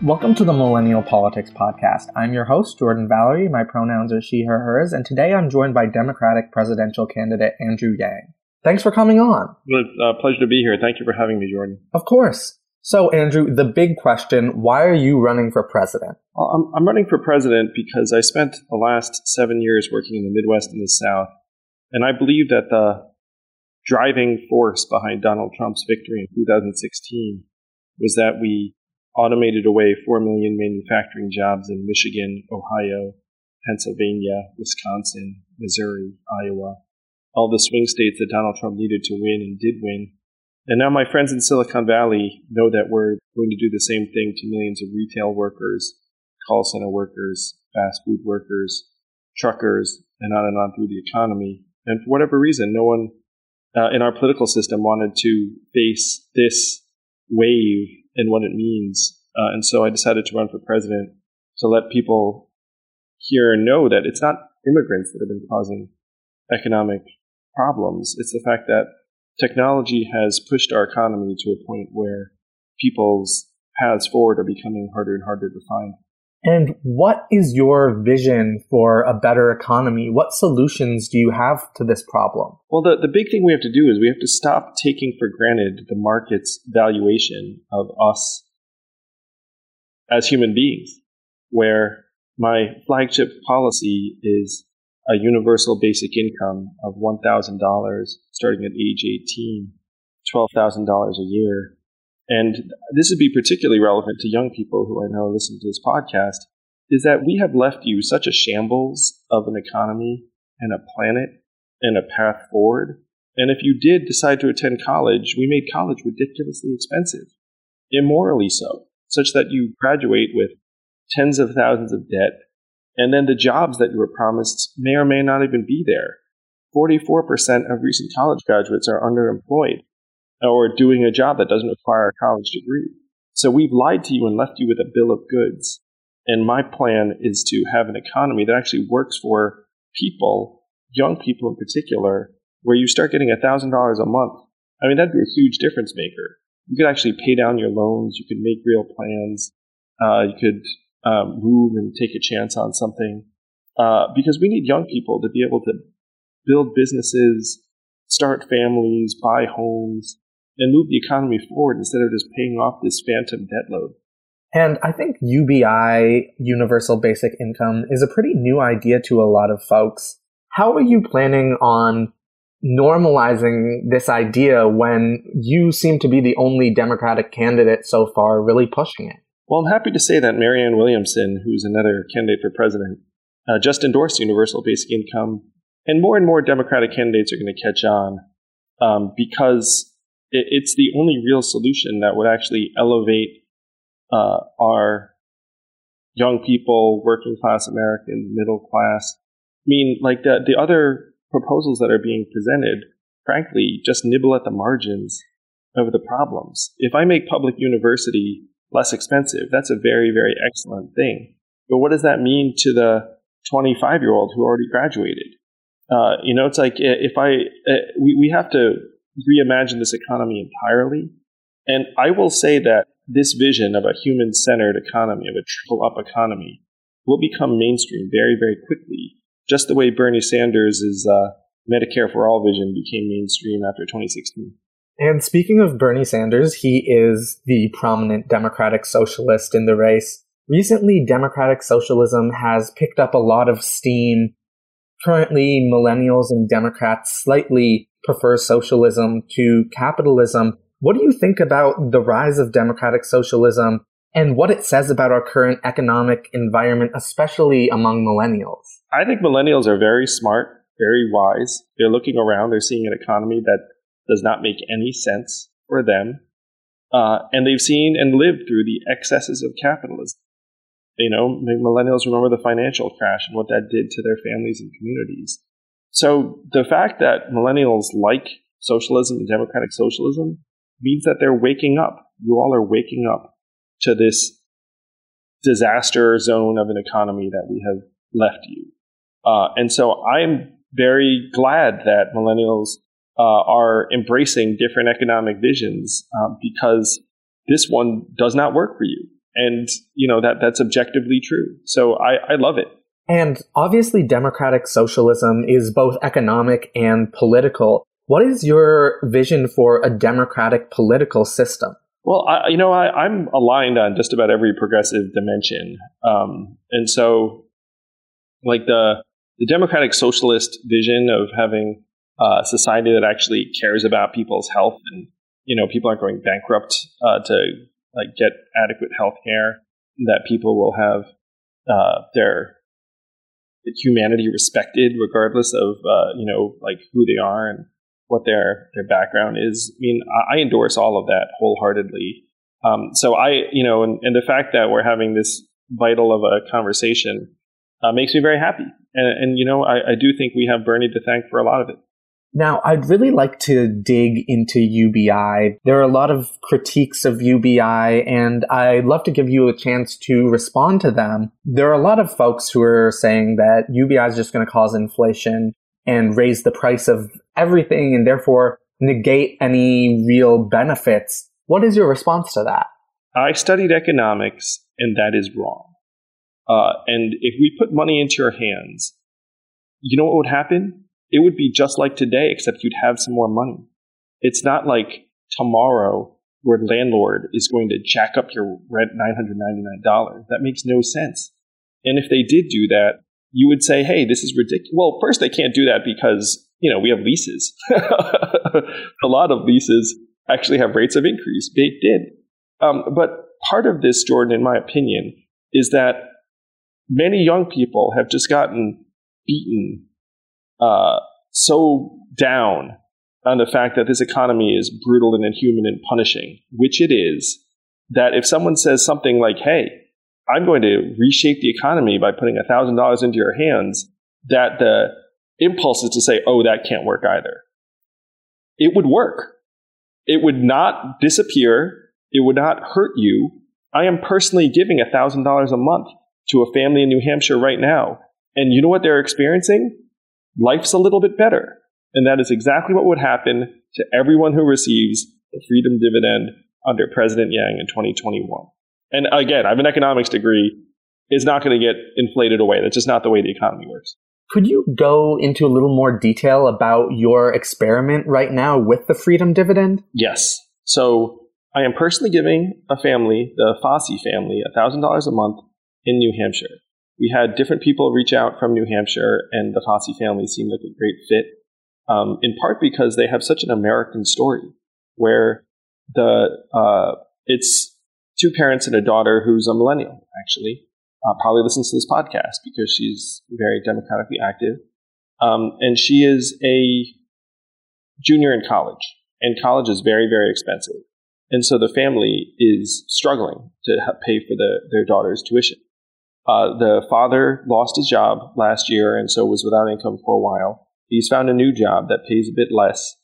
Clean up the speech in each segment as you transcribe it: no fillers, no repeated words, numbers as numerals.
Welcome to the Millennial Politics Podcast. I'm your host, Jordan Valerie. My pronouns are she, her, hers, and today I'm joined by Democratic presidential candidate Andrew Yang. Thanks for coming on. It's a pleasure to be here. Thank you for having me, Jordan. Of course. So, Andrew, the big question, why are you running for president? I'm running for president because I spent the last 7 years working in the Midwest and the South, and I believe that the driving force behind Donald Trump's victory in 2016 was that we automated away 4 million manufacturing jobs in Michigan, Ohio, Pennsylvania, Wisconsin, Missouri, Iowa, all the swing states that Donald Trump needed to win and did win. And now my friends in Silicon Valley know that we're going to do the same thing to millions of retail workers, call center workers, fast food workers, truckers, and on through the economy. And for whatever reason, no one in our political system wanted to face this wave and what it means. And so I decided to run for president to let people here know that it's not immigrants that have been causing economic problems. It's the fact that technology has pushed our economy to a point where people's paths forward are becoming harder and harder to find. And what is your vision for a better economy? What solutions do you have to this problem? Well, the big thing we have to do is we have to stop taking for granted the market's valuation of us as human beings, where my flagship policy is a universal basic income of $1,000 starting at age 18, $12,000 a year. And this would be particularly relevant to young people who I know listen to this podcast, is that we have left you such a shambles of an economy and a planet and a path forward. And if you did decide to attend college, we made college ridiculously expensive, immorally so, such that you graduate with tens of thousands of debt. And then the jobs that you were promised may or may not even be there. 44% of recent college graduates are underemployed or doing a job that doesn't require a college degree. So we've lied to you and left you with a bill of goods. And my plan is to have an economy that actually works for people, young people in particular, where you start getting $1,000 a month. I mean, that'd be a huge difference maker. You could actually pay down your loans. You could make real plans. You could move and take a chance on something. Because we need young people to be able to build businesses, start families, buy homes, and move the economy forward instead of just paying off this phantom debt load. And I think UBI, universal basic income, is a pretty new idea to a lot of folks. How are you planning on normalizing this idea when you seem to be the only Democratic candidate so far really pushing it? Well, I'm happy to say that Marianne Williamson, who's another candidate for president, just endorsed universal basic income. And more Democratic candidates are going to catch on because it's the only real solution that would actually elevate our young people, working class American, middle class. I mean, like the other proposals that are being presented, frankly, just nibble at the margins of the problems. If I make public university less expensive, that's a very, very excellent thing. But what does that mean to the 25-year-old who already graduated? It's like if we have to reimagine this economy entirely. And I will say that this vision of a human-centered economy, of a triple-up economy, will become mainstream very, very quickly, just the way Bernie Sanders' Medicare for All vision became mainstream after 2016. And speaking of Bernie Sanders, he is the prominent Democratic socialist in the race. Recently, Democratic socialism has picked up a lot of steam. Currently, millennials and Democrats slightly prefer socialism to capitalism. What do you think about the rise of democratic socialism and what it says about our current economic environment, especially among millennials? I think millennials are very smart, very wise. They're looking around. They're seeing an economy that does not make any sense for them. And they've seen and lived through the excesses of capitalism. You know, millennials remember the financial crash and what that did to their families and communities. So the fact that millennials like socialism and democratic socialism means that they're waking up. You all are waking up to this disaster zone of an economy that we have left you. And so I'm very glad that millennials are embracing different economic visions because this one does not work for you. And, you know, that's objectively true. So I love it. And obviously, democratic socialism is both economic and political. What is your vision for a democratic political system? Well, I'm aligned on just about every progressive dimension. And so, like, the democratic socialist vision of having a society that actually cares about people's health and, you know, people aren't going bankrupt to, like, get adequate health care, that people will have their humanity respected regardless of, you know, like, who they are and what their background is. I mean, I endorse all of that wholeheartedly. So I, you know, and the fact that we're having this vital of a conversation makes me very happy. And you know, I do think we have Bernie to thank for a lot of it. Now, I'd really like to dig into UBI. There are a lot of critiques of UBI, and I'd love to give you a chance to respond to them. There are a lot of folks who are saying that UBI is just going to cause inflation and raise the price of everything and therefore negate any real benefits. What is your response to that? I studied economics, and that is wrong. And if we put money into your hands, you know what would happen? It would be just like today, except you'd have some more money. It's not like tomorrow your landlord is going to jack up your rent $999. That makes no sense. And if they did do that, you would say, hey, this is ridiculous. Well, first, they can't do that because, you know, we have leases. A lot of leases actually have rates of increase. They did. But part of this, Jordan, in my opinion, is that many young people have just gotten beaten so down on the fact that this economy is brutal and inhuman and punishing, which it is, that if someone says something like, hey, I'm going to reshape the economy by putting $1,000 into your hands, that the impulse is to say, oh, that can't work either. It would work. It would not disappear. It would not hurt you. I am personally giving $1,000 a month to a family in New Hampshire right now. And you know what they're experiencing? Life's a little bit better. And that is exactly what would happen to everyone who receives the Freedom Dividend under President Yang in 2021. And again, I have an economics degree. It's not going to get inflated away. That's just not the way the economy works. Could you go into a little more detail about your experiment right now with the Freedom Dividend? Yes. So I am personally giving a family, the Fossey family, $1,000 a month in New Hampshire. We had different people reach out from New Hampshire, and the Fossey family seemed like a great fit, in part because they have such an American story where it's two parents and a daughter who's a millennial, actually, probably listens to this podcast because she's very democratically active. And she is a junior in college, and college is very, very expensive. And so the family is struggling to pay for their daughter's tuition. The father lost his job last year and so was without income for a while. He's found a new job that pays a bit less.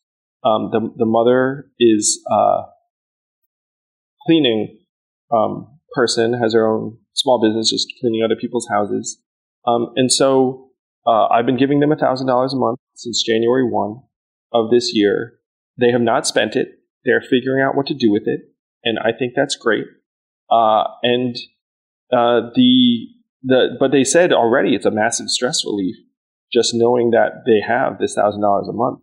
The mother is cleaning person, has her own small business, just cleaning other people's houses. And so I've been giving them $1,000 a month since January 1 of this year. They have not spent it. They're figuring out what to do with it. And I think that's great. But they said already it's a massive stress relief just knowing that they have this $1,000 a month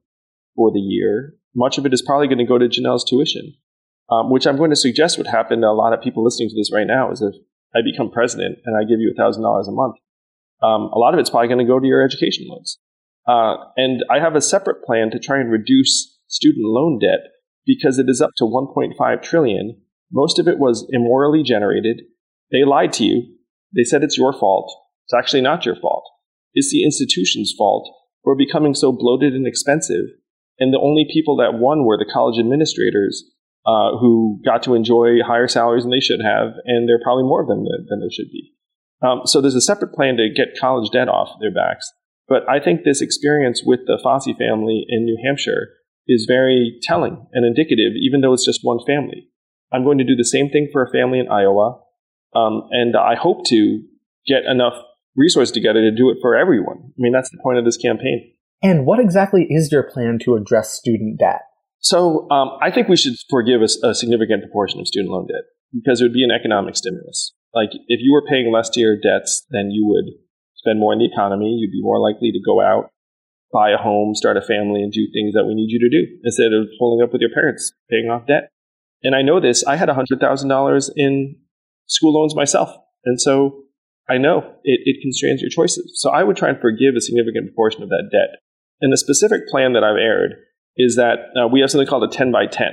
for the year. Much of it is probably going to go to Janelle's tuition, which I'm going to suggest would happen to a lot of people listening to this right now is if I become president and I give you $1,000 a month, a lot of it's probably going to go to your education loans. And I have a separate plan to try and reduce student loan debt because it is up to $1.5 trillion. Most of it was immorally generated. They lied to you. They said it's your fault. It's actually not your fault. It's the institution's fault for becoming so bloated and expensive. And the only people that won were the college administrators who got to enjoy higher salaries than they should have, and there are probably more of them than there should be. So there's a separate plan to get college debt off their backs. But I think this experience with the Fossey family in New Hampshire is very telling and indicative, even though it's just one family. I'm going to do the same thing for a family in Iowa, and I hope to get enough resources together to do it for everyone. I mean, that's the point of this campaign. And what exactly is your plan to address student debt? So I think we should forgive a significant proportion of student loan debt, because it would be an economic stimulus. Like, if you were paying less to your debts, then you would spend more in the economy. You'd be more likely to go out, buy a home, start a family, and do things that we need you to do, instead of pulling up with your parents, paying off debt. And I know this. I had $100,000 in school loans myself. And so I know it constrains your choices. So I would try and forgive a significant proportion of that debt. And the specific plan that I've aired is that we have something called a 10 by 10,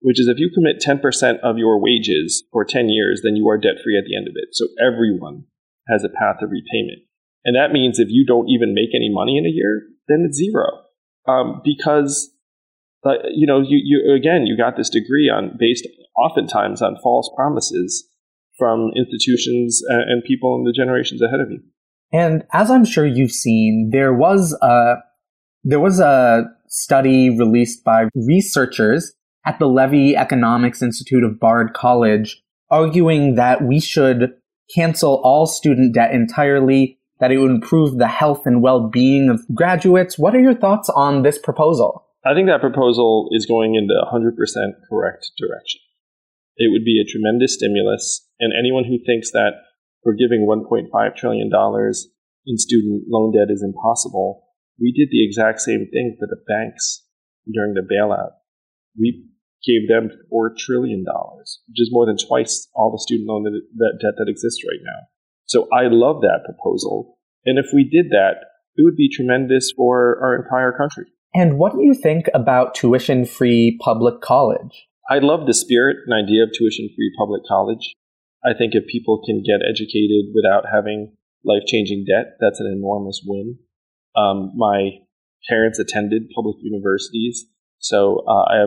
which is if you commit 10% of your wages for 10 years, then you are debt-free at the end of it. So everyone has a path of repayment. And that means if you don't even make any money in a year, then it's zero. Because, you got this degree based oftentimes on false promises from institutions and people in the generations ahead of you. And as I'm sure you've seen, there was a study released by researchers at the Levy Economics Institute of Bard College, arguing that we should cancel all student debt entirely, that it would improve the health and well-being of graduates. What are your thoughts on this proposal? I think that proposal is going in the 100% correct direction. It would be a tremendous stimulus, and anyone who thinks that forgiving $1.5 trillion in student loan debt is impossible, we did the exact same thing for the banks during the bailout. We gave them $4 trillion, which is more than twice all the student loan debt that exists right now. So I love that proposal. And if we did that, it would be tremendous for our entire country. And what do you think about tuition-free public college? I love the spirit and idea of tuition-free public college. I think if people can get educated without having life-changing debt, that's an enormous win. My parents attended public universities, so I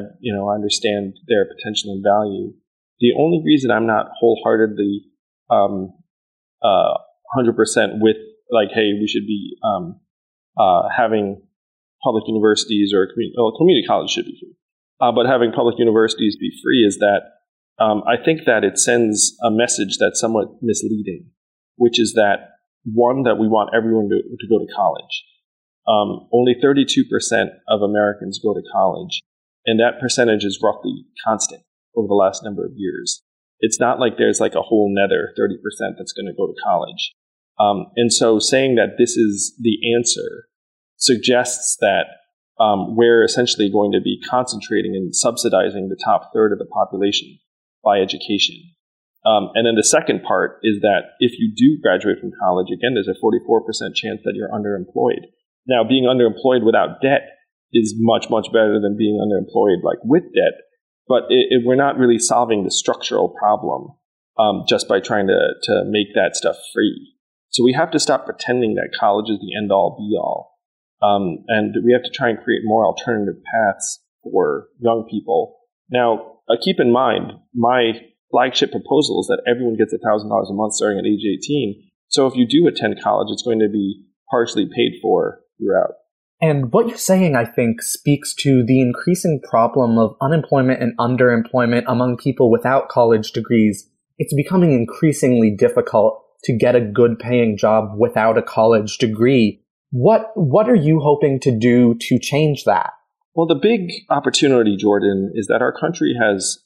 understand their potential and value. The only reason I'm not wholeheartedly 100% with, like, hey, we should be having public universities or community college should be free, but having public universities be free is that I think that it sends a message that's somewhat misleading, which is that, one, that we want everyone to go to college. Only 32% of Americans go to college, and that percentage is roughly constant over the last number of years. It's not like there's like a whole nether 30% that's going to go to college. And so saying that this is the answer suggests that we're essentially going to be concentrating and subsidizing the top third of the population by education. And then the second part is that if you do graduate from college, again, there's a 44% chance that you're underemployed. Now, being underemployed without debt is much, much better than being underemployed like with debt. But we're not really solving the structural problem just by trying to make that stuff free. So we have to stop pretending that college is the end-all, be-all. And we have to try and create more alternative paths for young people. Now, keep in mind, my flagship proposal is that everyone gets $1,000 a month starting at age 18. So if you do attend college, it's going to be partially paid for throughout. And what you're saying, I think, speaks to the increasing problem of unemployment and underemployment among people without college degrees. It's becoming increasingly difficult to get a good-paying job without a college degree. What are you hoping to do to change that? Well, the big opportunity, Jordan, is that our country has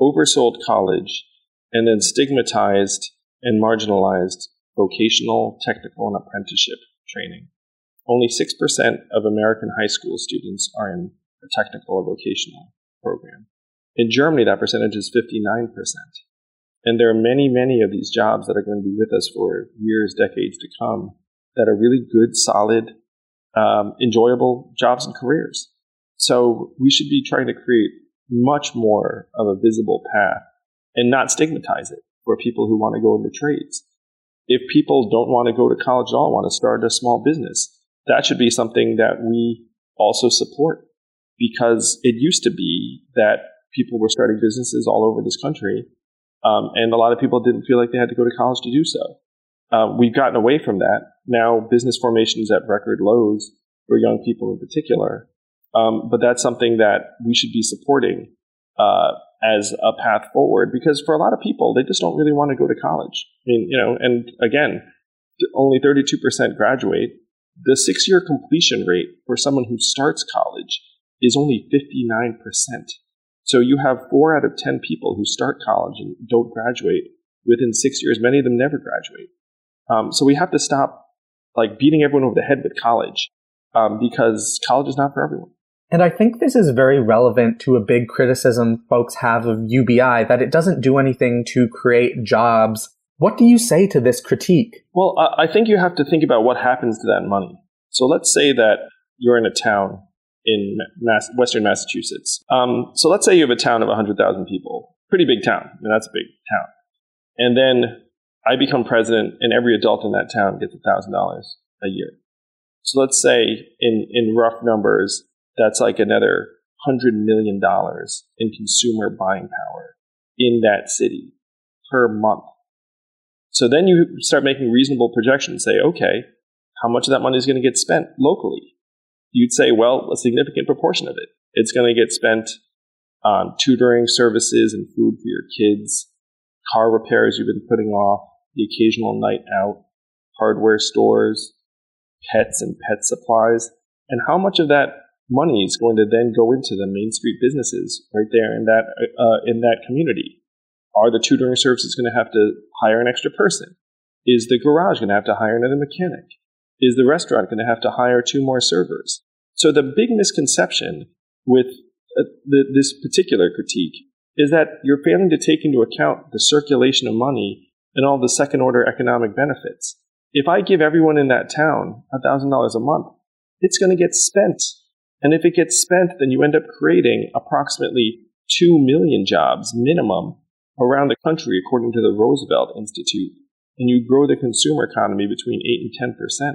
oversold college and then stigmatized and marginalized vocational, technical, and apprenticeship training. Only 6% of American high school students are in a technical or vocational program. In Germany, that percentage is 59%. And there are many, many of these jobs that are going to be with us for years, decades to come that are really good, solid, enjoyable jobs and careers. So we should be trying to create much more of a visible path and not stigmatize it for people who want to go into trades. If people don't want to go to college at all, want to start a small business, that should be something that we also support. because it used to be that people were starting businesses all over this country, and a lot of people didn't feel like they had to go to college to do so. We've gotten away from that. Now business formation is at record lows for young people in particular, but that's something that we should be supporting as a path forward, because for a lot of people, they just don't really want to go to college. I mean, you know, and again, only 32% graduate. The 6-year completion rate for someone who starts college is only 59%. So you have 4 out of 10 people who start college and don't graduate within 6 years. Many of them never graduate. So we have to stop like beating everyone over the head with college, because college is not for everyone. And I think this is very relevant to a big criticism folks have of UBI, that it doesn't do anything to create jobs. What do you say to this critique? Well, I think you have to think about what happens to that money. So let's say that you're in a town in Western Massachusetts. So let's say you have a town of 100,000 people. Pretty big town. I mean, that's a big town. And then I become president, and every adult in that town gets $1,000 a year. So let's say in rough numbers, that's like another $100 million in consumer buying power in that city per month. So then you start making reasonable projections. Say, okay, how much of that money is going to get spent locally? You'd say, well, a significant proportion of it. It's going to get spent on tutoring services and food for your kids, car repairs you've been putting off, the occasional night out, hardware stores, pets and pet supplies. And how much of that money is going to then go into the Main Street businesses right there in that community? Are the tutoring services going to have to hire an extra person? Is the garage going to have to hire another mechanic? Is the restaurant going to have to hire 2 more servers? So the big misconception with this particular critique is that you're failing to take into account the circulation of money and all the second-order economic benefits. If I give everyone in that town $1,000 a month, it's going to get spent. And if it gets spent, then you end up creating approximately 2 million jobs minimum around the country, according to the Roosevelt Institute, and you grow the consumer economy between 8% and 10%.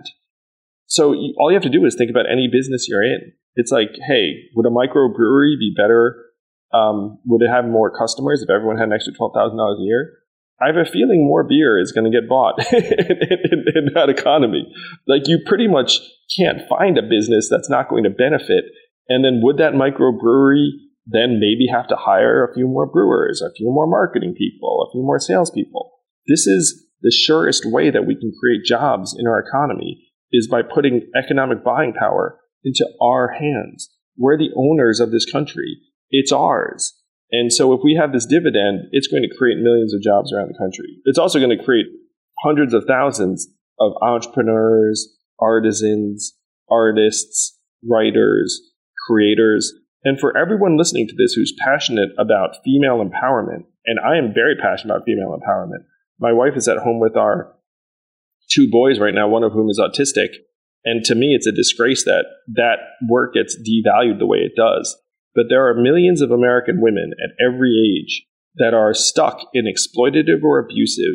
So all you have to do is think about any business you're in. It's like, hey, would a microbrewery be better? Would it have more customers if everyone had an extra $12,000 a year? I have a feeling more beer is going to get bought in that economy. Like, you pretty much can't find a business that's not going to benefit. And then would that microbrewery then maybe have to hire a few more brewers, a few more marketing people, a few more salespeople? This is the surest way that we can create jobs in our economy, is by putting economic buying power into our hands. We're the owners of this country. It's ours. And so if we have this dividend, it's going to create millions of jobs around the country. It's also going to create hundreds of thousands of entrepreneurs, artisans, artists, writers, creators. And for everyone listening to this who's passionate about female empowerment, and I am very passionate about female empowerment. My wife is at home with our 2 boys right now, one of whom is autistic. And to me, it's a disgrace that that work gets devalued the way it does. But there are millions of American women at every age that are stuck in exploitative or abusive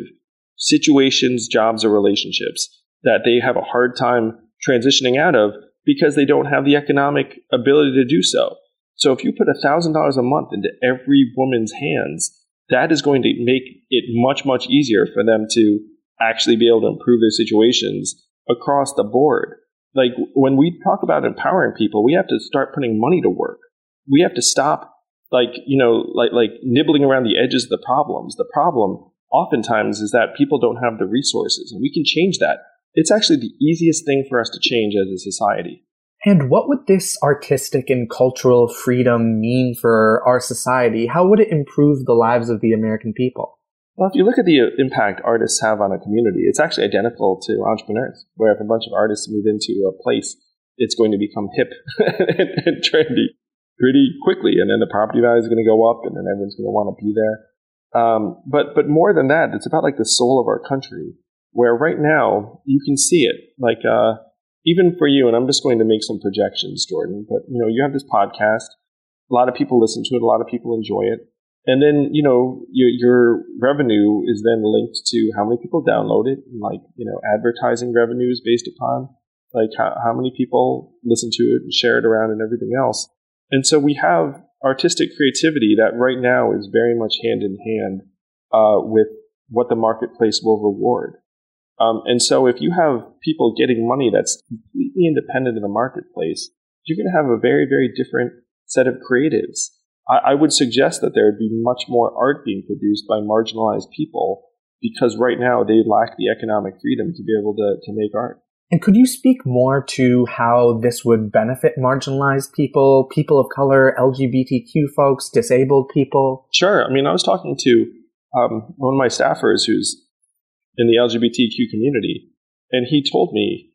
situations, jobs, or relationships that they have a hard time transitioning out of because they don't have the economic ability to do so. So if you put $1,000 a month into every woman's hands, that is going to make it much, much easier for them to actually be able to improve their situations across the board. Like, when we talk about empowering people, we have to start putting money to work. We have to stop, nibbling around the edges of the problems. The problem oftentimes is that people don't have the resources, and we can change that. It's actually the easiest thing for us to change as a society. And what would this artistic and cultural freedom mean for our society? How would it improve the lives of the American people? Well, if you look at the impact artists have on a community, it's actually identical to entrepreneurs, where if a bunch of artists move into a place, it's going to become hip and trendy pretty quickly. And then the property value is going to go up, and then everyone's going to want to be there. But more than that, it's about like the soul of our country, where right now you can see it. Like, even for you, and I'm just going to make some projections, Jordan, but, you know, you have this podcast. A lot of people listen to it. A lot of people enjoy it. And then, you know, your revenue is then linked to how many people download it, and, like, you know, advertising revenue is based upon, like, how many people listen to it and share it around and everything else. And so we have artistic creativity that right now is very much hand in hand with what the marketplace will reward. And so if you have people getting money that's completely independent of the marketplace, you're going to have a very, very different set of creatives. I would suggest that there would be much more art being produced by marginalized people because right now they lack the economic freedom to be able to make art. And could you speak more to how this would benefit marginalized people, people of color, LGBTQ folks, disabled people? Sure. I mean, I was talking to one of my staffers who's in the LGBTQ community, and he told me,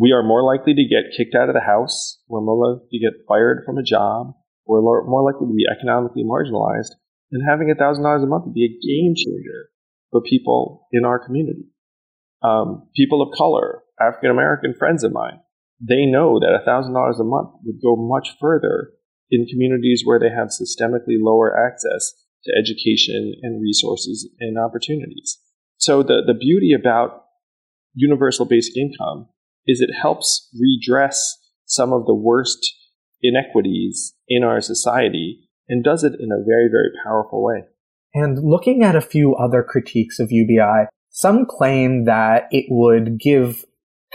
we are more likely to get kicked out of the house, we're more likely to get fired from a job, we're more likely to be economically marginalized, and having $1,000 a month would be a game changer for people in our community. People of color, African-American friends of mine, they know that $1,000 a month would go much further in communities where they have systemically lower access to education and resources and opportunities. So the beauty about universal basic income is it helps redress some of the worst inequities in our society and does it in a very, very powerful way. And looking at a few other critiques of UBI, some claim that it would give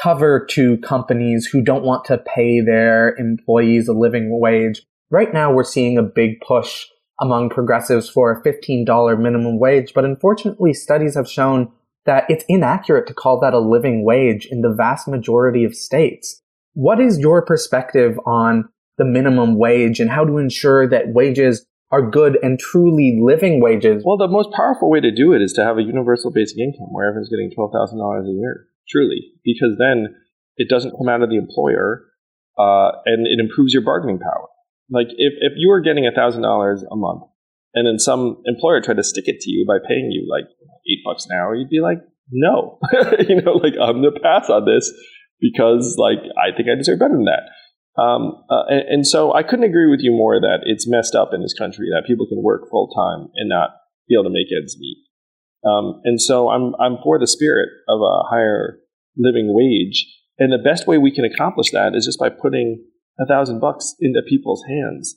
cover to companies who don't want to pay their employees a living wage. Right now, we're seeing a big push among progressives for a $15 minimum wage, but unfortunately, studies have shown that it's inaccurate to call that a living wage in the vast majority of states. What is your perspective on the minimum wage and how to ensure that wages are good and truly living wages? Well, the most powerful way to do it is to have a universal basic income where everyone's getting $12,000 a year, truly, because then it doesn't come out of the employer and it improves your bargaining power. Like if you were getting $1,000 a month and then some employer tried to stick it to you by paying you like $8 an hour, you'd be like, no, you know, like I'm going to pass on this because like I think I deserve better than that. And so I couldn't agree with you more that it's messed up in this country that people can work full time and not be able to make ends meet. And so I'm for the spirit of a higher living wage. And the best way we can accomplish that is just by putting $1,000 into people's hands.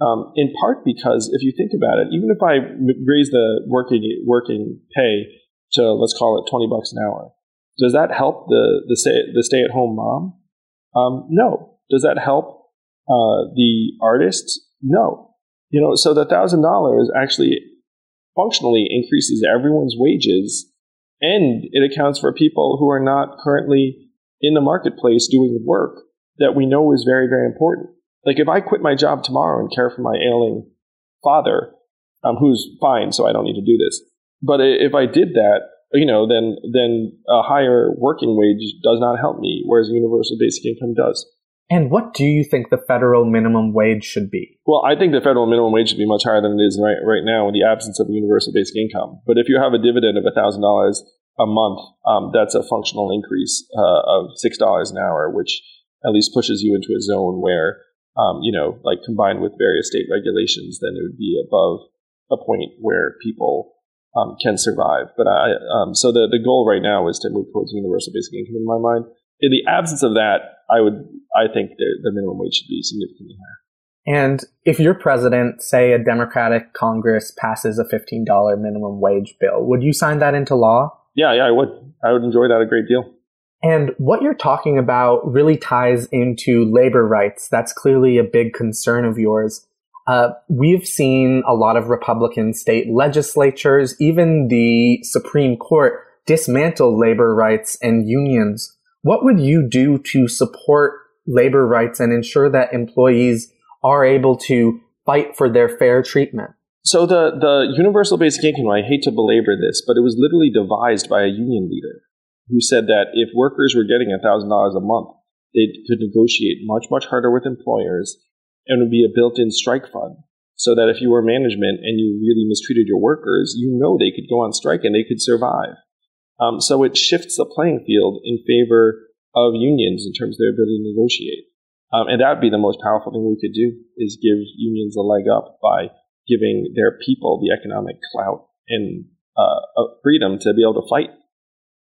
In part because if you think about it, even if I raise the working pay to, let's call it $20 an hour, does that help the stay-at-home mom? No. Does that help the artist? No. You know, so the $1,000 actually functionally increases everyone's wages, and it accounts for people who are not currently in the marketplace doing the work that we know is very, very important. Like if I quit my job tomorrow and care for my ailing father, who's fine, so I don't need to do this. But if I did that, you know, then a higher working wage does not help me, whereas universal basic income does. And what do you think the federal minimum wage should be? Well, I think the federal minimum wage should be much higher than it is right now in the absence of a universal basic income. But if you have a dividend of $1,000 a month, that's a functional increase of $6 an hour, which at least pushes you into a zone where you know, like combined with various state regulations, then it would be above a point where people can survive. But so the goal right now is to move towards universal basic income in my mind. In the absence of that, I think the minimum wage should be significantly higher. And if your president, say a Democratic Congress passes a $15 minimum wage bill, would you sign that into law? Yeah, I would. I would enjoy that a great deal. And what you're talking about really ties into labor rights. That's clearly a big concern of yours. We've seen a lot of Republican state legislatures, even the Supreme Court, dismantle labor rights and unions. What would you do to support labor rights and ensure that employees are able to fight for their fair treatment? So the universal basic income, I hate to belabor this, but it was literally devised by a union leader who said that if workers were getting $1,000 a month, they could negotiate much, much harder with employers and would be a built-in strike fund so that if you were management and you really mistreated your workers, you know they could go on strike and they could survive. So it shifts the playing field in favor of unions in terms of their ability to negotiate. And that would be the most powerful thing we could do is give unions a leg up by giving their people the economic clout and freedom to be able to fight.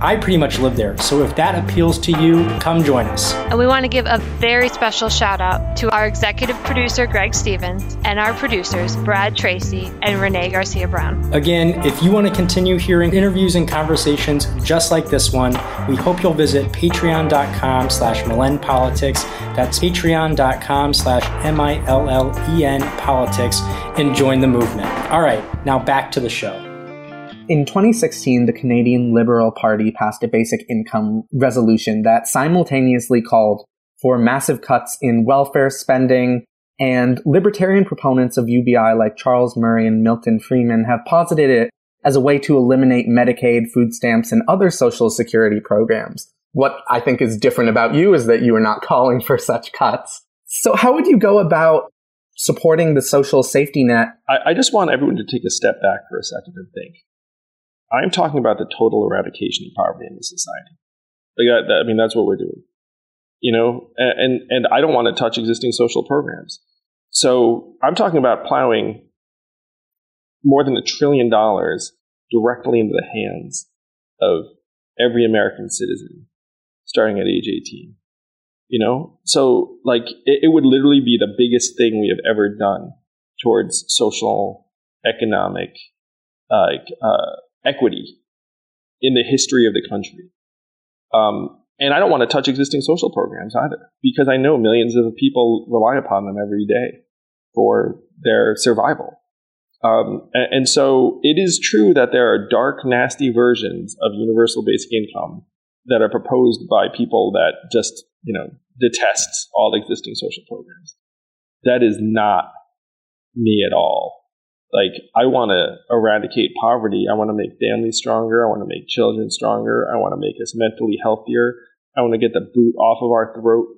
I pretty much live there, so if that appeals to you, come join us. And we want to give a very special shout out to our executive producer, Greg Stevens, and our producers, Brad Tracy and Renee Garcia-Brown. Again, if you want to continue hearing interviews and conversations just like this one, we hope you'll visit patreon.com/millenpolitics. That's patreon.com/millenpolitics and join the movement. All right, now back to the show. In 2016, the Canadian Liberal Party passed a basic income resolution that simultaneously called for massive cuts in welfare spending, and libertarian proponents of UBI like Charles Murray and Milton Friedman have posited it as a way to eliminate Medicaid, food stamps, and other social security programs. What I think is different about you is that you are not calling for such cuts. So how would you go about supporting the social safety net? I just want everyone to take a step back for a second and think. I'm talking about the total eradication of poverty in this society. Like, I mean, that's what we're doing, you know, and I don't want to touch existing social programs. So I'm talking about plowing more than $1 trillion directly into the hands of every American citizen starting at age 18, you know? So like it would literally be the biggest thing we have ever done towards social, economic, equity in the history of the country. And I don't want to touch existing social programs either, because I know millions of people rely upon them every day for their survival. And so it is true that there are dark, nasty versions of universal basic income that are proposed by people that just, you know, detest all existing social programs. That is not me at all. Like, I want to eradicate poverty. I want to make families stronger. I want to make children stronger. I want to make us mentally healthier. I want to get the boot off of our throat.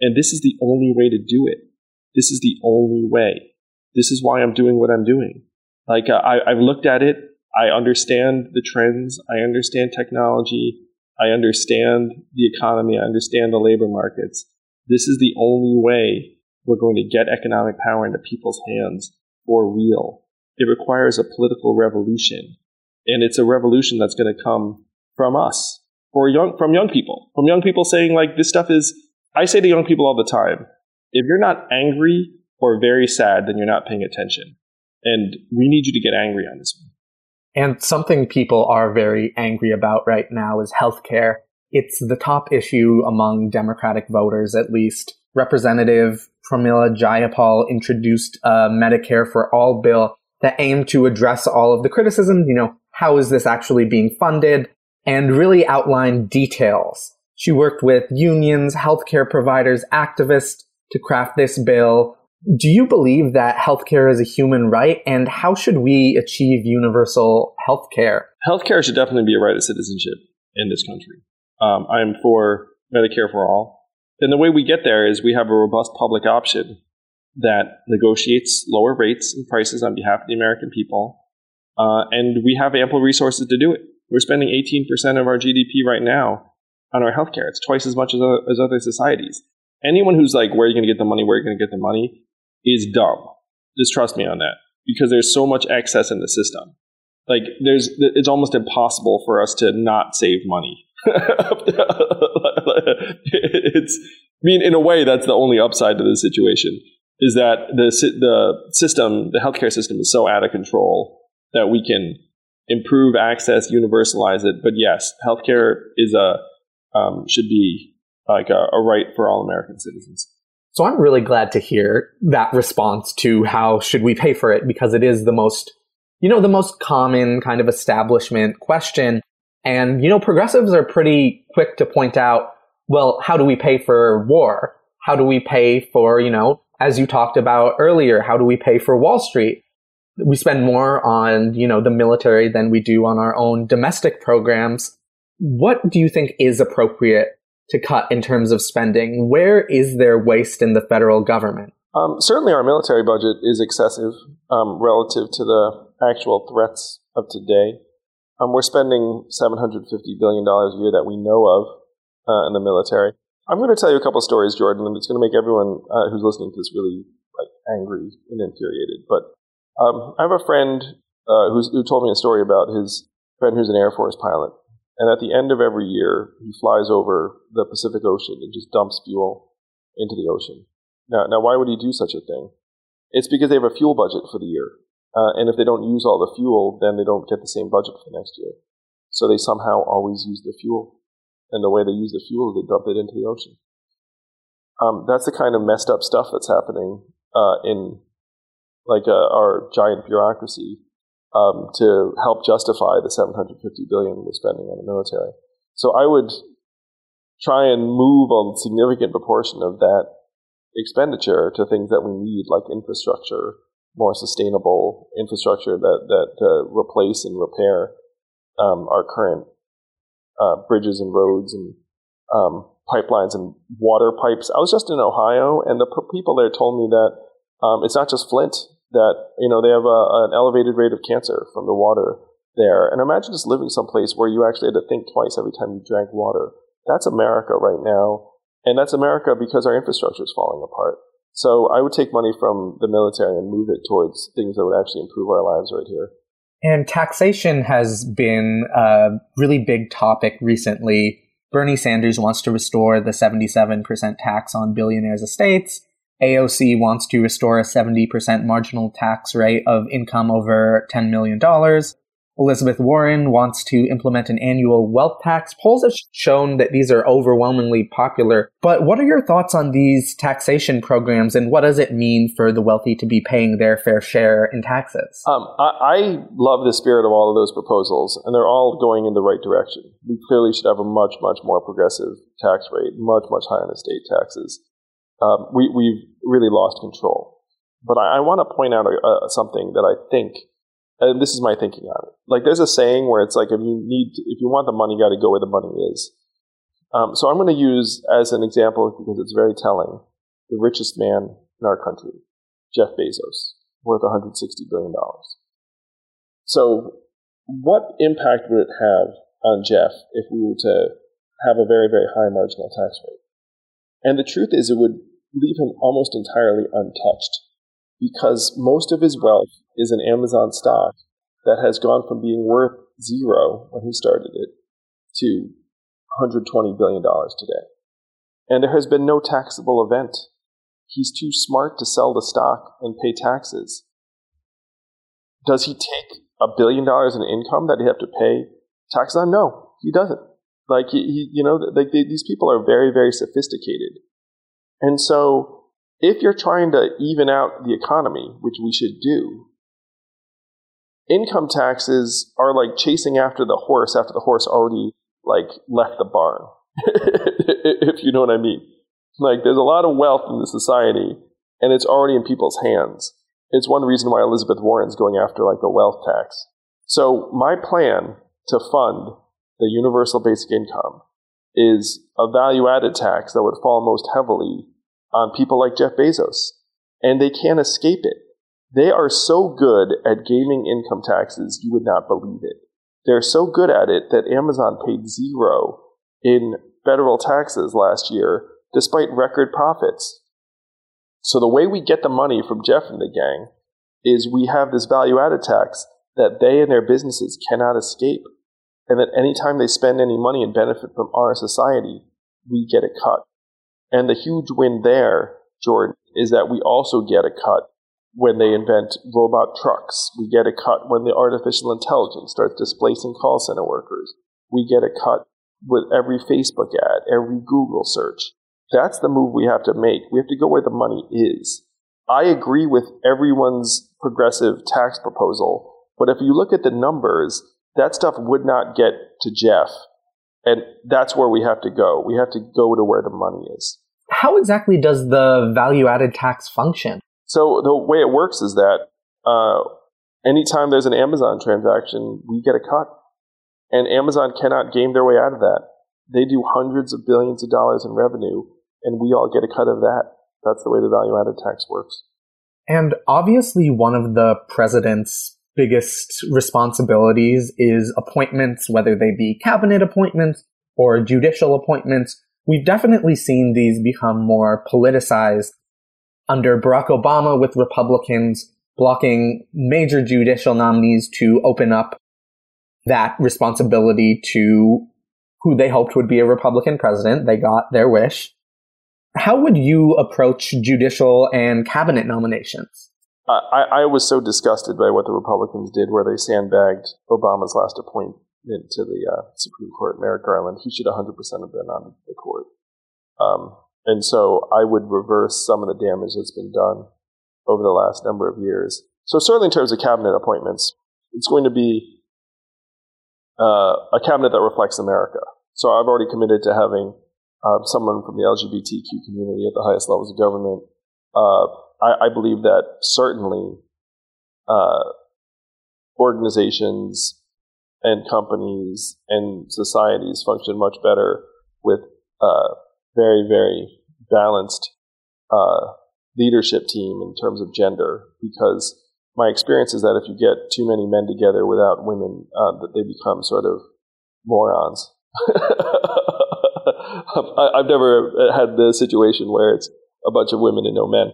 And this is the only way to do it. This is the only way. This is why I'm doing what I'm doing. Like, I've looked at it. I understand the trends. I understand technology. I understand the economy. I understand the labor markets. This is the only way we're going to get economic power into people's hands for real. It requires a political revolution, and it's a revolution that's going to come from us, from young people saying, like, this stuff is, I say to young people all the time, if you're not angry or very sad, then you're not paying attention. And we need you to get angry on this one. And something people are very angry about right now is healthcare. It's the top issue among Democratic voters, at least. Representative Pramila Jayapal introduced a Medicare for All bill that aimed to address all of the criticism, you know, how is this actually being funded, and really outline details. She worked with unions, healthcare providers, activists to craft this bill. Do you believe that healthcare is a human right, and how should we achieve universal healthcare? Healthcare should definitely be a right of citizenship in this country. I'm for Medicare for All. Then the way we get there is we have a robust public option that negotiates lower rates and prices on behalf of the American people. And we have ample resources to do it. We're spending 18% of our GDP right now on our healthcare. It's twice as much as other societies. Anyone who's like, where are you going to get the money? Where are you going to get the money? Is dumb. Just trust me on that, because there's so much excess in the system. Like, it's almost impossible for us to not save money. I mean, in a way, that's the only upside to the situation, is that the system, the healthcare system, is so out of control that we can improve access, universalize it. But yes, healthcare is should be like a right for all American citizens. So I'm really glad to hear that response to how should we pay for it, because it is the most, you know, the most common kind of establishment question. And, you know, progressives are pretty quick to point out, well, how do we pay for war? How do we pay for, you know, as you talked about earlier, how do we pay for Wall Street? We spend more on, you know, the military than we do on our own domestic programs. What do you think is appropriate to cut in terms of spending? Where is there waste in the federal government? Certainly our military budget is excessive relative to the actual threats of today. We're spending $750 billion a year that we know of in the military. I'm going to tell you a couple stories, Jordan, and it's going to make everyone who's listening to this really angry and infuriated. But I have a friend who told me a story about his friend who's an Air Force pilot. And at the end of every year, he flies over the Pacific Ocean and just dumps fuel into the ocean. Now, why would he do such a thing? It's because they have a fuel budget for the year. And if they don't use all the fuel, then they don't get the same budget for the next year. So they somehow always use the fuel. And the way they use the fuel, they dump it into the ocean. That's the kind of messed up stuff that's happening in our giant bureaucracy. To help justify the $750 billion we're spending on the military. So I would try and move a significant proportion of that expenditure to things that we need, like infrastructure, more sustainable infrastructure that replace and repair our current bridges and roads and pipelines and water pipes. I was just in Ohio, and the people there told me that it's not just Flint, that, you know, they have an elevated rate of cancer from the water there. And imagine just living someplace where you actually had to think twice every time you drank water. That's America right now. And that's America because our infrastructure is falling apart. So I would take money from the military and move it towards things that would actually improve our lives right here. And taxation has been a really big topic recently. Bernie Sanders wants to restore the 77% tax on billionaires' estates. AOC wants to restore a 70% marginal tax rate of income over $10 million. Elizabeth Warren wants to implement an annual wealth tax. Polls have shown that these are overwhelmingly popular. But what are your thoughts on these taxation programs, and what does it mean for the wealthy to be paying their fair share in taxes? I love the spirit of all of those proposals, and they're all going in the right direction. We clearly should have a much, much more progressive tax rate, much, much higher estate taxes. We've really lost control. But I want to point out something that I think, and this is my thinking on it. There's a saying where it's if you want the money, you got to go where the money is. So I'm going to use as an example, because it's very telling, the richest man in our country, Jeff Bezos, worth $160 billion. So what impact would it have on Jeff if we were to have a very, very high marginal tax rate? And the truth is, it would leave him almost entirely untouched, because most of his wealth is in Amazon stock that has gone from being worth zero when he started it to $120 billion today. And there has been no taxable event. He's too smart to sell the stock and pay taxes. Does he take $1 billion in income that he'd have to pay taxes on? No, he doesn't. These people are very, very sophisticated. And so if you're trying to even out the economy, which we should do, income taxes are like chasing after the horse already left the barn, if you know what I mean. There's a lot of wealth in the society, and it's already in people's hands. It's one reason why Elizabeth Warren's going after the wealth tax. So my plan to fund the universal basic income is a value-added tax that would fall most heavily on people like Jeff Bezos. And they can't escape it. They are so good at gaming income taxes, you would not believe it. They're so good at it that Amazon paid zero in federal taxes last year, despite record profits. So the way we get the money from Jeff and the gang is we have this value-added tax that they and their businesses cannot escape. And that any time they spend any money and benefit from our society, we get a cut. And the huge win there, Jordan, is that we also get a cut when they invent robot trucks. We get a cut when the artificial intelligence starts displacing call center workers. We get a cut with every Facebook ad, every Google search. That's the move we have to make. We have to go where the money is. I agree with everyone's progressive tax proposal, but if you look at the numbers, that stuff would not get to Jeff. And that's where we have to go. We have to go to where the money is. How exactly does the value-added tax function? So the way it works is that anytime there's an Amazon transaction, we get a cut. And Amazon cannot game their way out of that. They do hundreds of billions of dollars in revenue, and we all get a cut of that. That's the way the value-added tax works. And obviously, one of the president's biggest responsibilities is appointments, whether they be cabinet appointments or judicial appointments. We've definitely seen these become more politicized under Barack Obama, with Republicans blocking major judicial nominees to open up that responsibility to who they hoped would be a Republican president. They got their wish. How would you approach judicial and cabinet nominations? I was so disgusted by what the Republicans did, where they sandbagged Obama's last appointment to the Supreme Court, Merrick Garland. He should 100% have been on the court. And so I would reverse some of the damage that's been done over the last number of years. So certainly in terms of cabinet appointments, it's going to be a cabinet that reflects America. So I've already committed to having someone from the LGBTQ community at the highest levels of government. I believe that certainly organizations and companies and societies function much better with very, very balanced leadership team in terms of gender, because my experience is that if you get too many men together without women, that they become sort of morons. I've never had the situation where it's a bunch of women and no men.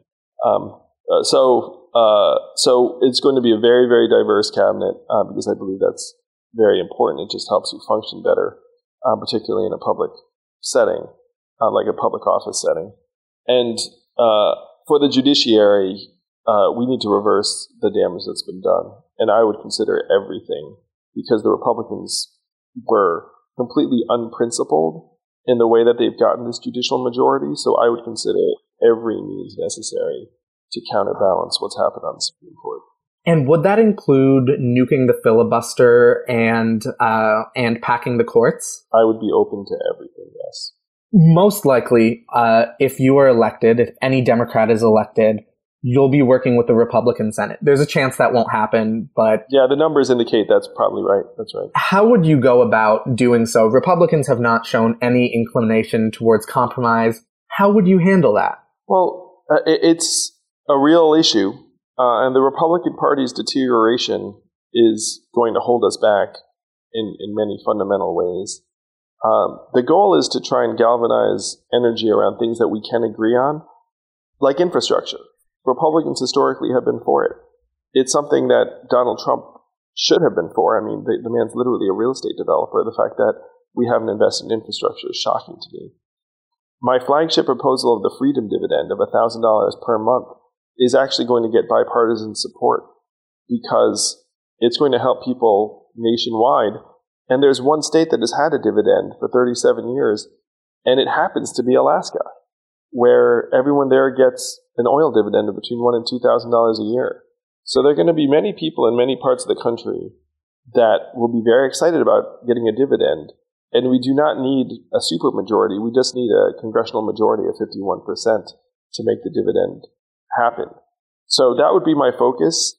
So it's going to be a very, very diverse cabinet, because I believe that's very important. It just helps you function better, particularly in a public setting, like a public office setting. And for the judiciary, we need to reverse the damage that's been done. And I would consider everything, because the Republicans were completely unprincipled in the way that they've gotten this judicial majority. So I would consider every means necessary to counterbalance what's happened on the Supreme Court. And would that include nuking the filibuster and packing the courts? I would be open to everything, yes. Most likely, if you are elected, if any Democrat is elected, you'll be working with the Republican Senate. There's a chance that won't happen, but... Yeah, the numbers indicate that's probably right. That's right. How would you go about doing so? Republicans have not shown any inclination towards compromise. How would you handle that? Well, it's a real issue, and the Republican Party's deterioration is going to hold us back in many fundamental ways. The goal is to try and galvanize energy around things that we can agree on, like infrastructure. Republicans historically have been for it. It's something that Donald Trump should have been for. I mean, the man's literally a real estate developer. The fact that we haven't invested in infrastructure is shocking to me. My flagship proposal of the freedom dividend of $1,000 per month is actually going to get bipartisan support, because it's going to help people nationwide. And there's one state that has had a dividend for 37 years, and it happens to be Alaska, where everyone there gets an oil dividend of between $1,000 and $2,000 a year. So there are going to be many people in many parts of the country that will be very excited about getting a dividend. And we do not need a supermajority. We just need a congressional majority of 51% to make the dividend happen. So that would be my focus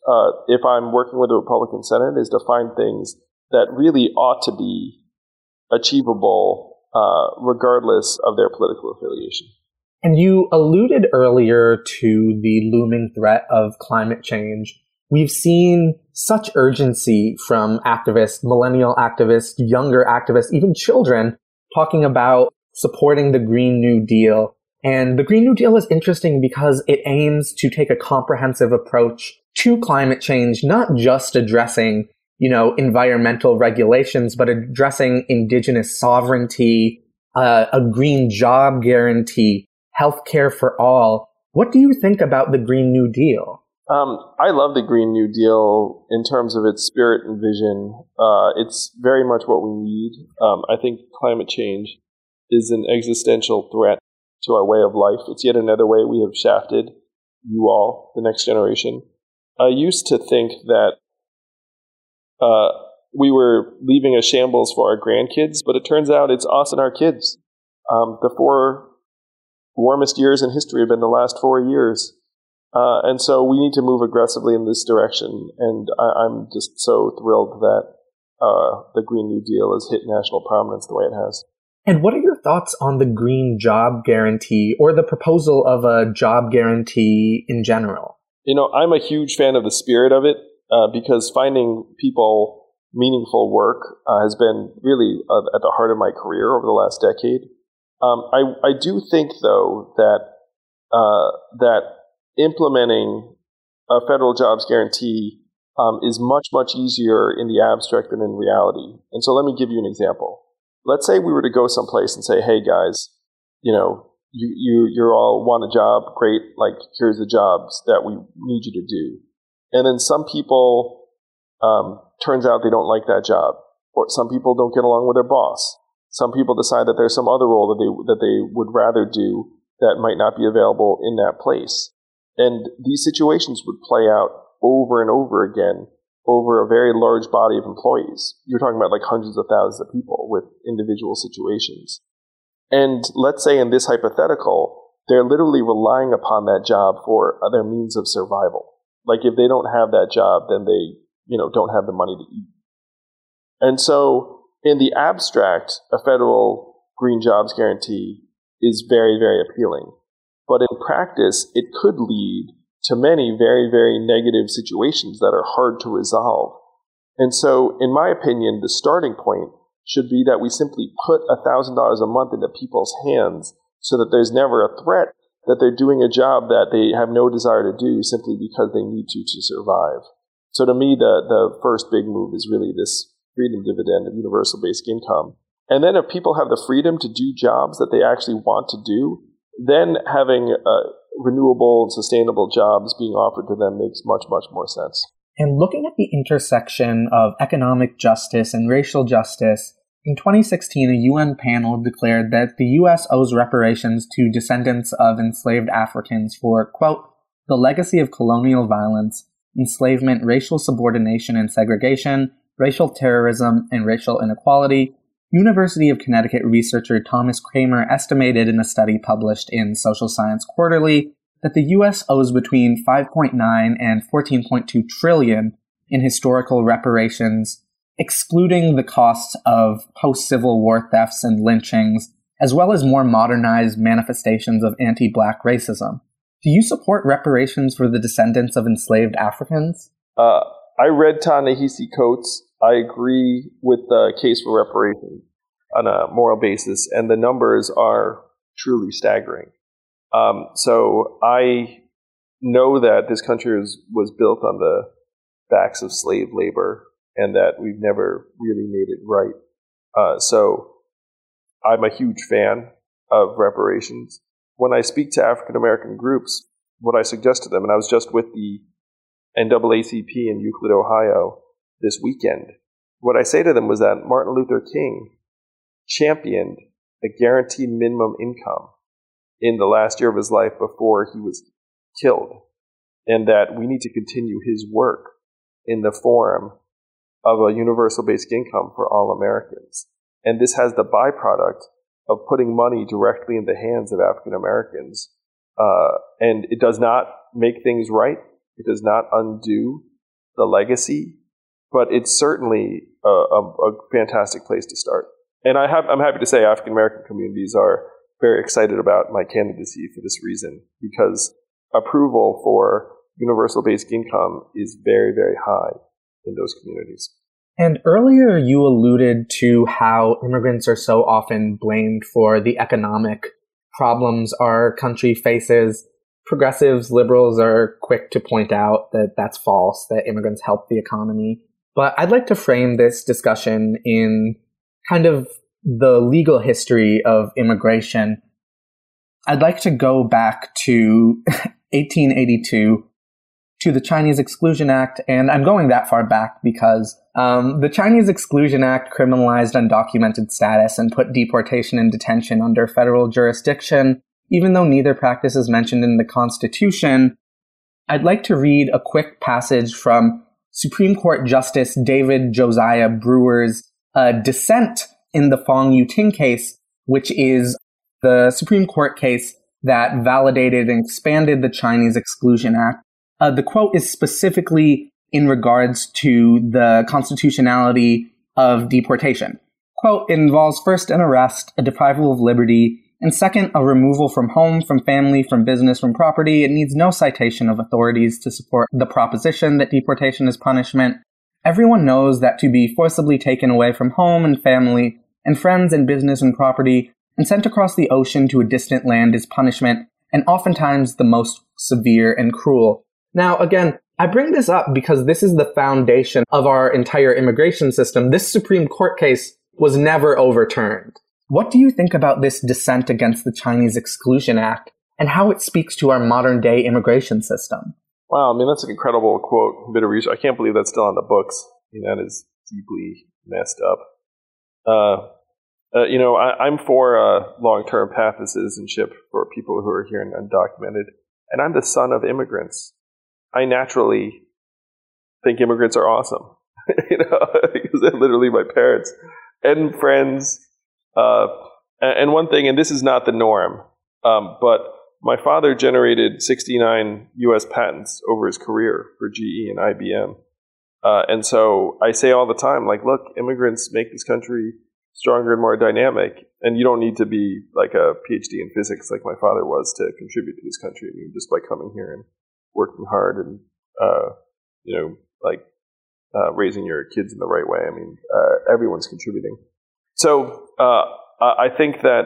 if I'm working with the Republican Senate, is to find things that really ought to be achievable regardless of their political affiliation. And you alluded earlier to the looming threat of climate change. We've seen such urgency from activists, millennial activists, younger activists, even children, talking about supporting the Green New Deal. And the Green New Deal is interesting because it aims to take a comprehensive approach to climate change, not just addressing, you know, environmental regulations, but addressing indigenous sovereignty, a green job guarantee, healthcare for all. What do you think about the Green New Deal? I love the Green New Deal in terms of its spirit and vision. It's very much what we need. I think climate change is an existential threat to our way of life. It's yet another way we have shafted you all, the next generation. I used to think that we were leaving a shambles for our grandkids, but it turns out it's us and our kids. The four warmest years in history have been the last 4 years. And so we need to move aggressively in this direction. And I'm just so thrilled that the Green New Deal has hit national prominence the way it has. And what are your thoughts on the green job guarantee or the proposal of a job guarantee in general? You know, I'm a huge fan of the spirit of it because finding people meaningful work has been really at the heart of my career over the last decade. I do think, though, that implementing a federal jobs guarantee is much, much easier in the abstract than in reality. And so let me give you an example. Let's say we were to go someplace and say, hey, guys, you know, you all want a job. Great. Like, here's the jobs that we need you to do. And then some people, turns out they don't like that job, or some people don't get along with their boss. Some people decide that there's some other role that they would rather do that might not be available in that place. And these situations would play out over and over again over a very large body of employees. You're talking about like hundreds of thousands of people with individual situations. And let's say in this hypothetical, they're literally relying upon that job for their means of survival. Like, if they don't have that job, then they, you know, don't have the money to eat. And so in the abstract, a federal green jobs guarantee is very, very appealing. But in practice, it could lead to many very, very negative situations that are hard to resolve. And so, in my opinion, the starting point should be that we simply put $1,000 a month into people's hands so that there's never a threat that they're doing a job that they have no desire to do simply because they need to survive. So to me, the first big move is really this freedom dividend of universal basic income. And then if people have the freedom to do jobs that they actually want to do, then having renewable and sustainable jobs being offered to them makes much, much more sense. And looking at the intersection of economic justice and racial justice, in 2016, a UN panel declared that the U.S. owes reparations to descendants of enslaved Africans for, quote, the legacy of colonial violence, enslavement, racial subordination and segregation, racial terrorism, and racial inequality. University of Connecticut researcher Thomas Kramer estimated in a study published in Social Science Quarterly that the U.S. owes between $5.9 and $14.2 trillion in historical reparations, excluding the costs of post-Civil War thefts and lynchings, as well as more modernized manifestations of anti-Black racism. Do you support reparations for the descendants of enslaved Africans? I read Ta-Nehisi Coates. I agree with the case for reparations on a moral basis, and the numbers are truly staggering. So I know that this country was built on the backs of slave labor and that we've never really made it right. So I'm a huge fan of reparations. When I speak to African-American groups, what I suggest to them, and I was just with the NAACP in Euclid, Ohio, this weekend, what I say to them was that Martin Luther King championed a guaranteed minimum income in the last year of his life before he was killed, and that we need to continue his work in the form of a universal basic income for all Americans. And this has the byproduct of putting money directly in the hands of African Americans. And it does not make things right. It does not undo the legacy. But it's certainly a fantastic place to start. And I'm happy to say African-American communities are very excited about my candidacy for this reason, because approval for universal basic income is very, very high in those communities. And earlier you alluded to how immigrants are so often blamed for the economic problems our country faces. Progressives, liberals are quick to point out that that's false, that immigrants help the economy. But I'd like to frame this discussion in kind of the legal history of immigration. I'd like to go back to 1882, to the Chinese Exclusion Act. And I'm going that far back because the Chinese Exclusion Act criminalized undocumented status and put deportation and detention under federal jurisdiction, even though neither practice is mentioned in the Constitution, I'd like to read a quick passage from Supreme Court Justice David Josiah Brewer's dissent in the Fong Yuting case, which is the Supreme Court case that validated and expanded the Chinese Exclusion Act. The quote is specifically in regards to the constitutionality of deportation. Quote, "It involves first an arrest, a deprival of liberty, and second, a removal from home, from family, from business, from property. It needs no citation of authorities to support the proposition that deportation is punishment. Everyone knows that to be forcibly taken away from home and family and friends and business and property and sent across the ocean to a distant land is punishment, and oftentimes the most severe and cruel." Now, again, I bring this up because this is the foundation of our entire immigration system. This Supreme Court case was never overturned. What do you think about this dissent against the Chinese Exclusion Act and how it speaks to our modern-day immigration system? Wow, I mean, that's an incredible quote, bit of research. I can't believe that's still on the books. I mean, that is deeply messed up. I'm for a long-term path of citizenship for people who are here and undocumented, and I'm the son of immigrants. I naturally think immigrants are awesome, because they're literally my parents and friends. And one thing, and this is not the norm, but my father generated 69 U.S. patents over his career for GE and IBM. And so I say all the time, like, look, immigrants make this country stronger and more dynamic. And you don't need to be like a PhD in physics like my father was to contribute to this country. I mean, just by coming here and working hard and, raising your kids in the right way. I mean, everyone's contributing. So I think that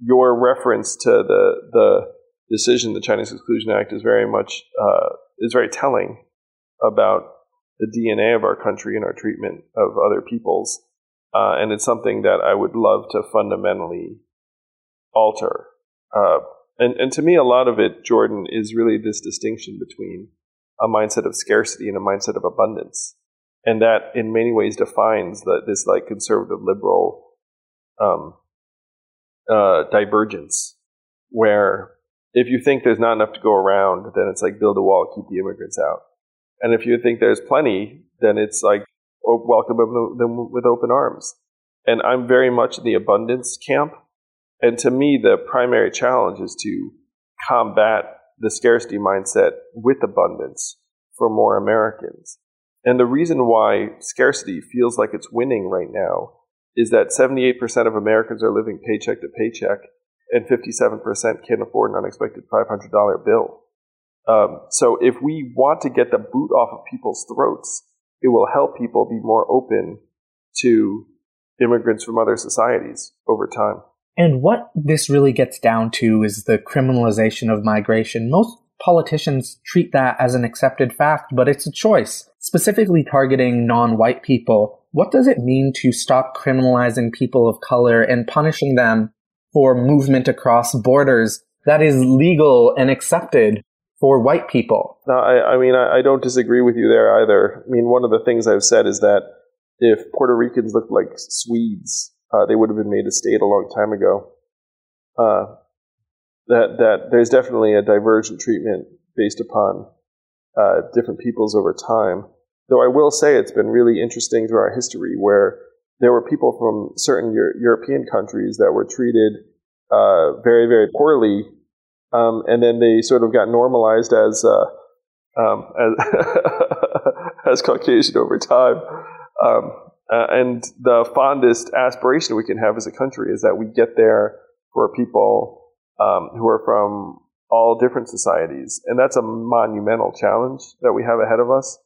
your reference to the decision, the Chinese Exclusion Act, is very telling about the DNA of our country and our treatment of other peoples, and it's something that I would love to fundamentally alter. And to me, a lot of it, Jordan, is really this distinction between a mindset of scarcity and a mindset of abundance, and that in many ways defines this like conservative liberal divergence, where if you think there's not enough to go around, then it's like build a wall, keep the immigrants out. And if you think there's plenty, then it's like welcome them with open arms. And I'm very much in the abundance camp. And to me, the primary challenge is to combat the scarcity mindset with abundance for more Americans. And the reason why scarcity feels like it's winning right now is that 78% of Americans are living paycheck to paycheck, and 57% can't afford an unexpected $500 bill. So if we want to get the boot off of people's throats, it will help people be more open to immigrants from other societies over time. And what this really gets down to is the criminalization of migration. Most politicians treat that as an accepted fact, but it's a choice, specifically targeting non-white people. What does it mean to stop criminalizing people of color and punishing them for movement across borders that is legal and accepted for white people? No, I mean, I don't disagree with you there either. I mean, one of the things I've said is that if Puerto Ricans looked like Swedes, they would have been made a state a long time ago. That there's definitely a divergent treatment based upon different peoples over time. Though I will say it's been really interesting through our history where there were people from certain European countries that were treated very, very poorly, and then they sort of got normalized as as Caucasian over time. And the fondest aspiration we can have as a country is that we get there for people who are from all different societies. And that's a monumental challenge that we have ahead of us,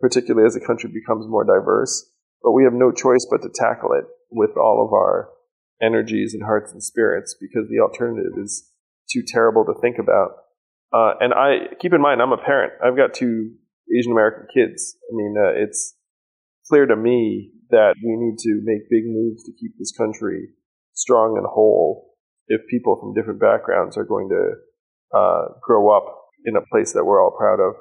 particularly as the country becomes more diverse. But we have no choice but to tackle it with all of our energies and hearts and spirits, because the alternative is too terrible to think about. And I keep in mind, I'm a parent. I've got 2 Asian American kids. I mean, it's clear to me that we need to make big moves to keep this country strong and whole if people from different backgrounds are going to grow up in a place that we're all proud of.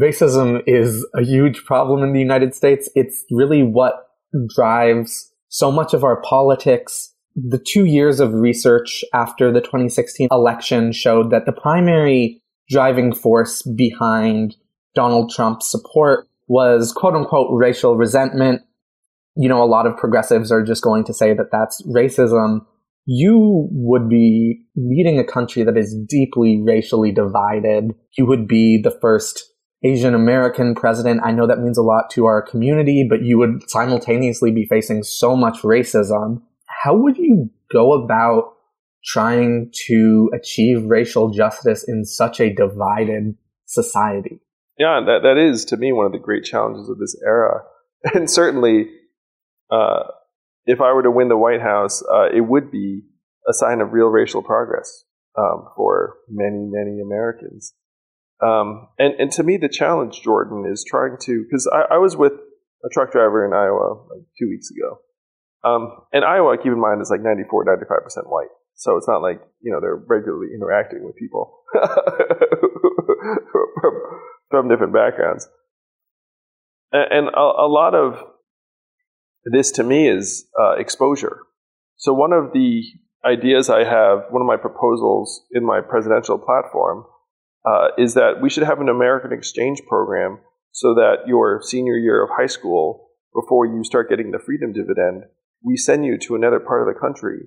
Racism is a huge problem in the United States. It's really what drives so much of our politics, the 2 years of research after the 2016 election showed that the primary driving force behind Donald Trump's support was quote unquote racial resentment. You know, a lot of progressives are just going to say that that's racism. You would be leading a country that is deeply racially divided. You would be the first Asian American president. I know that means a lot to our community, but you would simultaneously be facing so much racism. How would you go about trying to achieve racial justice in such a divided society? Yeah, that is, to me, one of the great challenges of this era. And certainly, if I were to win the White House, it would be a sign of real racial progress for many, many Americans. And to me, the challenge, Jordan, is trying to, because I was with a truck driver in Iowa like 2 weeks ago. And Iowa, keep in mind, is like 94, 95% white. So it's not like, you know, they're regularly interacting with people from different backgrounds. And a lot of this to me is exposure. So one of the ideas I have, one of my proposals in my presidential platform is that we should have an American exchange program so that your senior year of high school, before you start getting the freedom dividend, we send you to another part of the country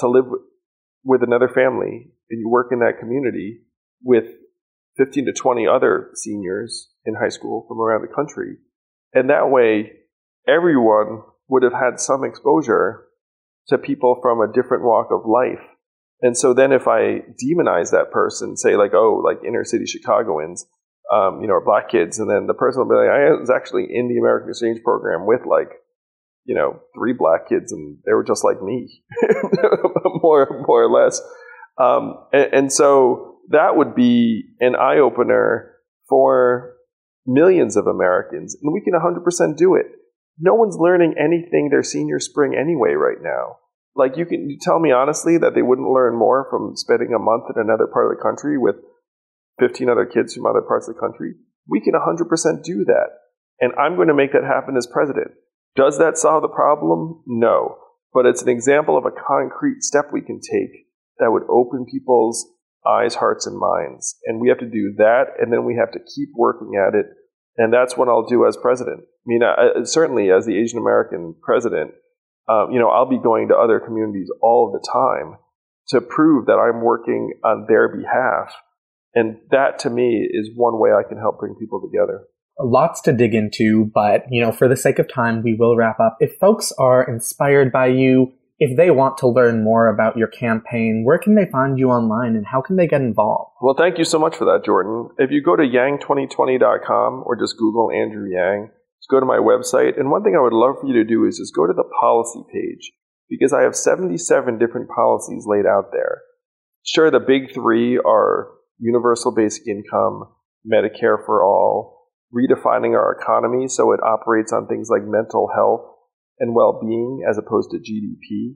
to live with another family, and you work in that community with 15 to 20 other seniors in high school from around the country. And that way, everyone would have had some exposure to people from a different walk of life. And so then if I demonize that person, say like, oh, like inner city Chicagoans, you know, or black kids, and then the person will be like, I was actually in the American Exchange Program with like, you know, 3 black kids, and they were just like me, more or less. And so that would be an eye-opener for millions of Americans, and we can 100% do it. No one's learning anything their senior spring anyway right now. Like, you tell me honestly that they wouldn't learn more from spending a month in another part of the country with 15 other kids from other parts of the country? We can 100% do that, and I'm going to make that happen as president. Does that solve the problem? No. But it's an example of a concrete step we can take that would open people's eyes, hearts, and minds. And we have to do that, and then we have to keep working at it. And that's what I'll do as president. I mean, certainly as the Asian American president, you know, I'll be going to other communities all the time to prove that I'm working on their behalf. And that, to me, is one way I can help bring people together. Lots to dig into, but, you know, for the sake of time, we will wrap up. If folks are inspired by you, if they want to learn more about your campaign, where can they find you online and how can they get involved? Well, thank you so much for that, Jordan. If you go to yang2020.com or just Google Andrew Yang, just go to my website. And one thing I would love for you to do is just go to the policy page, because I have 77 different policies laid out there. Sure, the big three are universal basic income, Medicare for all, redefining our economy so it operates on things like mental health and well-being as opposed to GDP.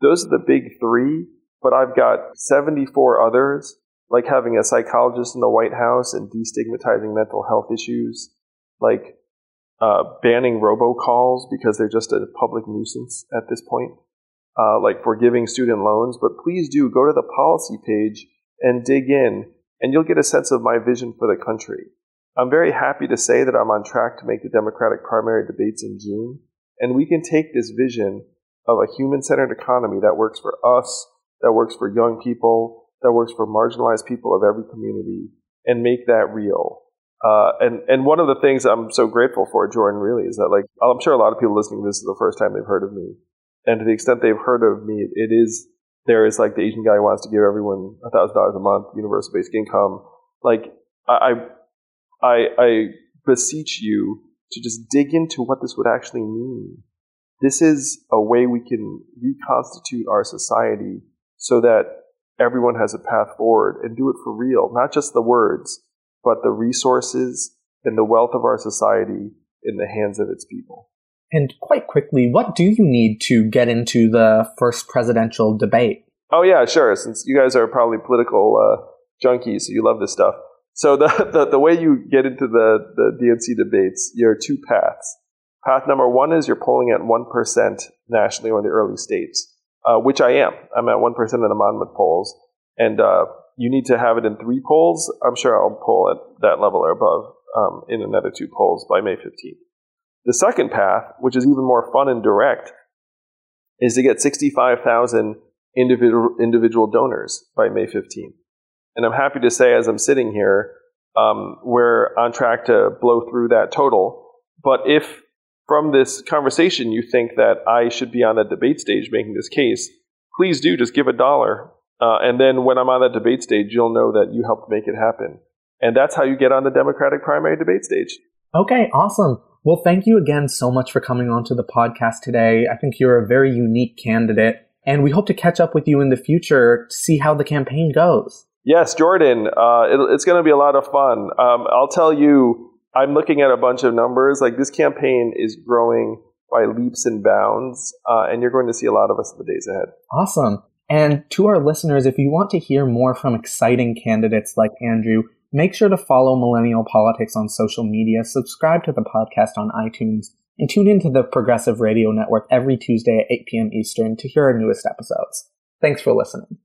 Those are the big three, but I've got 74 others, like having a psychologist in the White House and destigmatizing mental health issues, like banning robocalls because they're just a public nuisance at this point, like forgiving student loans. But please do go to the policy page and dig in, and you'll get a sense of my vision for the country. I'm very happy to say that I'm on track to make the Democratic primary debates in June, and we can take this vision of a human-centered economy that works for us, that works for young people, that works for marginalized people of every community, and make that real. And one of the things I'm so grateful for, Jordan, really, is that, like, I'm sure a lot of people listening to this is the first time they've heard of me, and to the extent they've heard of me, there is like the Asian guy who wants to give everyone $1,000 a month, universal basic income. Like, I beseech you to just dig into what this would actually mean. This is a way we can reconstitute our society so that everyone has a path forward, and do it for real, not just the words, but the resources and the wealth of our society in the hands of its people. And quite quickly, what do you need to get into the first presidential debate? Oh, yeah, sure. Since you guys are probably political junkies, so you love this stuff. So the way you get into the DNC debates, there are two paths. Path number one is you're polling at 1% nationally or in the early states. which I am. I'm at 1% in the Monmouth polls. And you need to have it in 3 polls. I'm sure I'll poll at that level or above in another 2 polls by May 15th. The second path, which is even more fun and direct, is to get 65,000 individual donors by May 15th. And I'm happy to say, as I'm sitting here, we're on track to blow through that total. But if from this conversation you think that I should be on the debate stage making this case, please do just give $1. And then when I'm on that debate stage, you'll know that you helped make it happen. And that's how you get on the Democratic primary debate stage. Okay, awesome. Well, thank you again so much for coming onto the podcast today. I think you're a very unique candidate, and we hope to catch up with you in the future to see how the campaign goes. Yes, Jordan, it's going to be a lot of fun. I'll tell you, I'm looking at a bunch of numbers. Like, this campaign is growing by leaps and bounds, and you're going to see a lot of us in the days ahead. Awesome. And to our listeners, if you want to hear more from exciting candidates like Andrew, make sure to follow Millennial Politics on social media, subscribe to the podcast on iTunes, and tune into the Progressive Radio Network every Tuesday at 8 p.m. Eastern to hear our newest episodes. Thanks for listening.